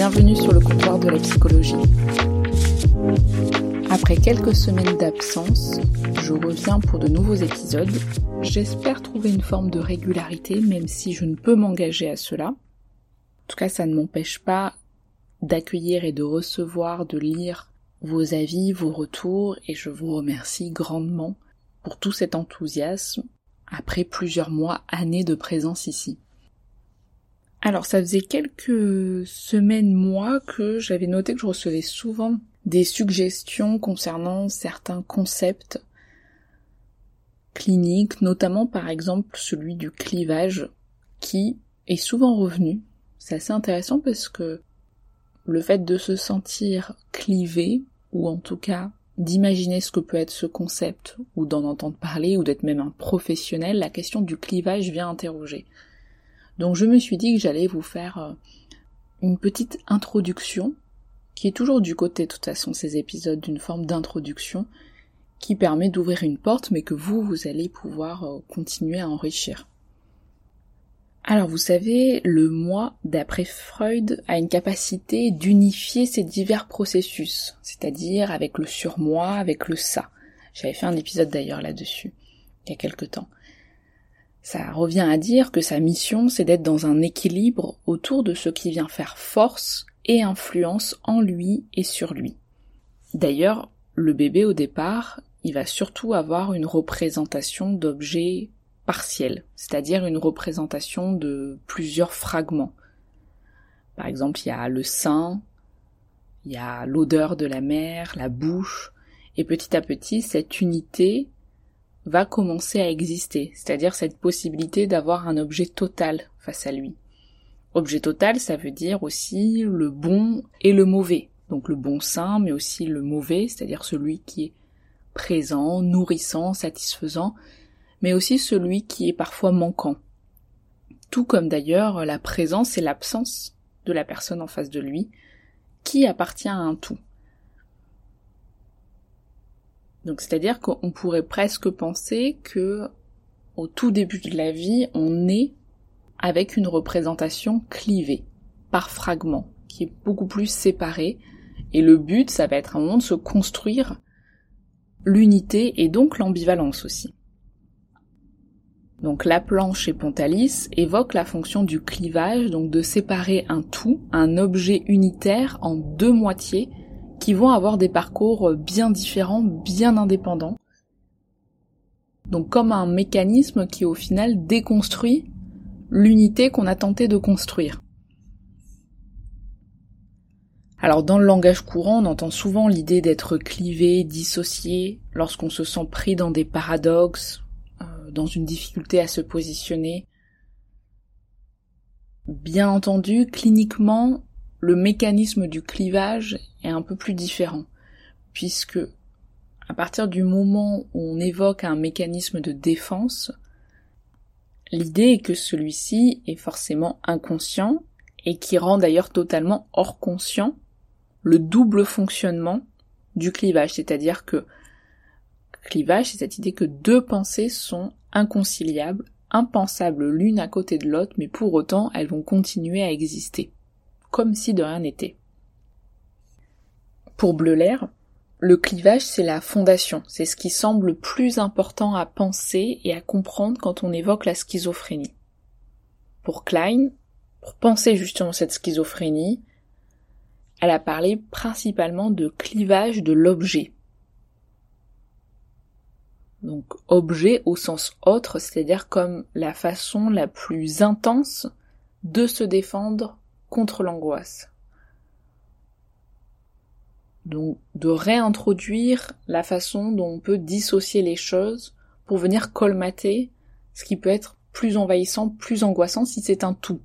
Bienvenue sur le comptoir de la psychologie. Après quelques semaines d'absence, je reviens pour de nouveaux épisodes. J'espère trouver une forme de régularité, même si je ne peux m'engager à cela. En tout cas, ça ne m'empêche pas d'accueillir et de recevoir, de lire vos avis, vos retours, et je vous remercie grandement pour tout cet enthousiasme après plusieurs mois, années de présence ici. Alors, ça faisait quelques semaines, mois, que j'avais noté que je recevais souvent des suggestions concernant certains concepts cliniques, notamment par exemple celui du clivage, qui est souvent revenu. C'est assez intéressant parce que le fait de se sentir clivé, ou en tout cas d'imaginer ce que peut être ce concept, ou d'en entendre parler, ou d'être même un professionnel, la question du clivage vient interroger. Donc je me suis dit que j'allais vous faire une petite introduction, qui est toujours du côté de toute façon ces épisodes d'une forme d'introduction, qui permet d'ouvrir une porte mais que vous allez pouvoir continuer à enrichir. Alors vous savez, le moi d'après Freud a une capacité d'unifier ces divers processus, c'est-à-dire avec le surmoi, avec le ça. J'avais fait un épisode d'ailleurs là-dessus, il y a quelque temps. Ça revient à dire que sa mission, c'est d'être dans un équilibre autour de ce qui vient faire force et influence en lui et sur lui. D'ailleurs, le bébé au départ, il va surtout avoir une représentation d'objets partiels, c'est-à-dire une représentation de plusieurs fragments. Par exemple, il y a le sein, il y a l'odeur de la mère, la bouche, et petit à petit, cette unité va commencer à exister, c'est-à-dire cette possibilité d'avoir un objet total face à lui. Objet total, ça veut dire aussi le bon et le mauvais, donc le bon sein, mais aussi le mauvais, c'est-à-dire celui qui est présent, nourrissant, satisfaisant, mais aussi celui qui est parfois manquant. Tout comme d'ailleurs la présence et l'absence de la personne en face de lui, qui appartient à un tout. Donc c'est-à-dire qu'on pourrait presque penser que au tout début de la vie, on est avec une représentation clivée, par fragments, qui est beaucoup plus séparée. Et le but, ça va être à un moment de se construire l'unité et donc l'ambivalence aussi. Donc Laplanche et Pontalis évoquent la fonction du clivage, donc de séparer un tout, un objet unitaire en deux moitiés, qui vont avoir des parcours bien différents, bien indépendants. Donc comme un mécanisme qui au final déconstruit l'unité qu'on a tenté de construire. Alors dans le langage courant, on entend souvent l'idée d'être clivé, dissocié, lorsqu'on se sent pris dans des paradoxes, dans une difficulté à se positionner. Bien entendu, cliniquement, le mécanisme du clivage est un peu plus différent, puisque à partir du moment où on évoque un mécanisme de défense, l'idée est que celui-ci est forcément inconscient et qui rend d'ailleurs totalement hors conscient le double fonctionnement du clivage, c'est-à-dire que clivage, c'est cette idée que deux pensées sont inconciliables, impensables l'une à côté de l'autre, mais pour autant elles vont continuer à exister, comme si de rien n'était. Pour Bleuler, le clivage c'est la fondation, c'est ce qui semble le plus important à penser et à comprendre quand on évoque la schizophrénie. Pour Klein, pour penser justement cette schizophrénie, elle a parlé principalement de clivage de l'objet. Donc objet au sens autre, c'est-à-dire comme la façon la plus intense de se défendre contre l'angoisse. Donc de réintroduire la façon dont on peut dissocier les choses pour venir colmater ce qui peut être plus envahissant, plus angoissant si c'est un tout.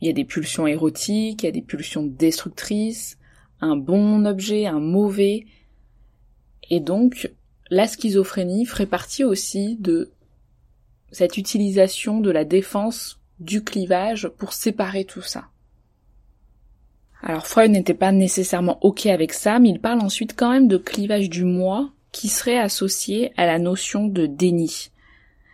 Il y a des pulsions érotiques, il y a des pulsions destructrices, un bon objet, un mauvais. Et donc, la schizophrénie ferait partie aussi de cette utilisation de la défense du clivage pour séparer tout ça. Alors Freud n'était pas nécessairement ok avec ça, mais il parle ensuite quand même de clivage du moi qui serait associé à la notion de déni.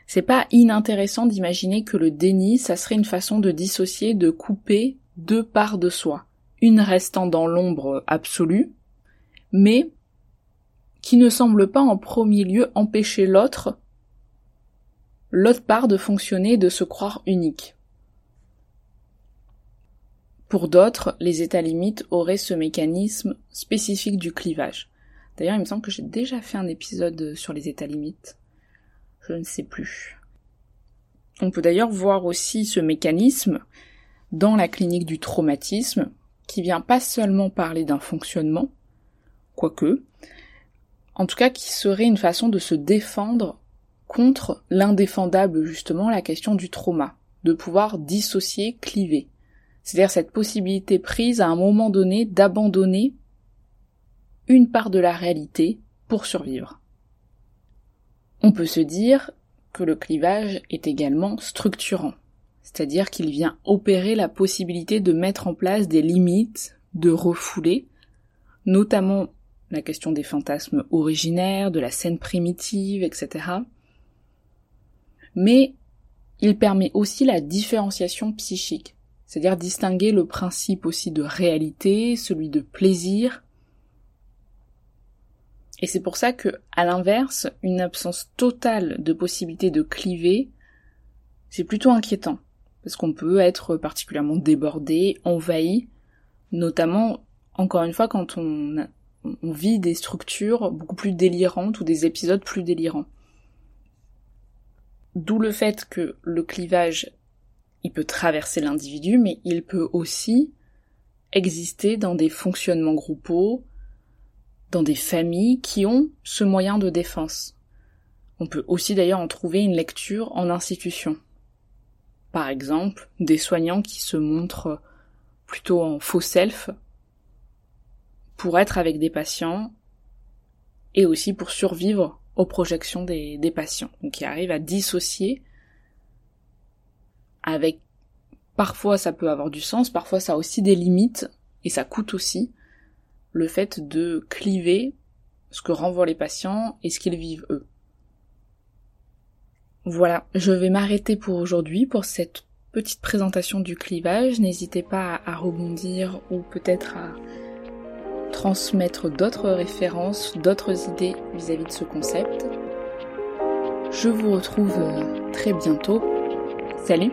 C'est pas inintéressant d'imaginer que le déni, ça serait une façon de dissocier, de couper deux parts de soi, une restant dans l'ombre absolue, mais qui ne semble pas en premier lieu empêcher l'autre part de fonctionner et de se croire unique. Pour d'autres, les états limites auraient ce mécanisme spécifique du clivage. D'ailleurs, il me semble que j'ai déjà fait un épisode sur les états limites. Je ne sais plus. On peut d'ailleurs voir aussi ce mécanisme dans la clinique du traumatisme, qui vient pas seulement parler d'un fonctionnement, quoique, en tout cas qui serait une façon de se défendre contre l'indéfendable, justement, la question du trauma, de pouvoir dissocier, cliver. C'est-à-dire cette possibilité prise à un moment donné d'abandonner une part de la réalité pour survivre. On peut se dire que le clivage est également structurant, c'est-à-dire qu'il vient opérer la possibilité de mettre en place des limites, de refouler, notamment la question des fantasmes originaires, de la scène primitive, etc. Mais il permet aussi la différenciation psychique, c'est-à-dire distinguer le principe aussi de réalité, celui de plaisir. Et c'est pour ça que, à l'inverse, une absence totale de possibilité de cliver, c'est plutôt inquiétant, parce qu'on peut être particulièrement débordé, envahi, notamment, encore une fois, quand on vit des structures beaucoup plus délirantes ou des épisodes plus délirants. D'où le fait que le clivage, il peut traverser l'individu, mais il peut aussi exister dans des fonctionnements groupaux, dans des familles qui ont ce moyen de défense. On peut aussi d'ailleurs en trouver une lecture en institution. Par exemple, des soignants qui se montrent plutôt en faux self pour être avec des patients et aussi pour survivre aux projections des patients, donc qui arrivent à dissocier avec, parfois ça peut avoir du sens, parfois ça a aussi des limites, et ça coûte aussi, le fait de cliver ce que renvoient les patients et ce qu'ils vivent eux. Voilà, je vais m'arrêter pour aujourd'hui, pour cette petite présentation du clivage. N'hésitez pas à rebondir ou peut-être à transmettre d'autres références, d'autres idées vis-à-vis de ce concept. Je vous retrouve très bientôt. Salut!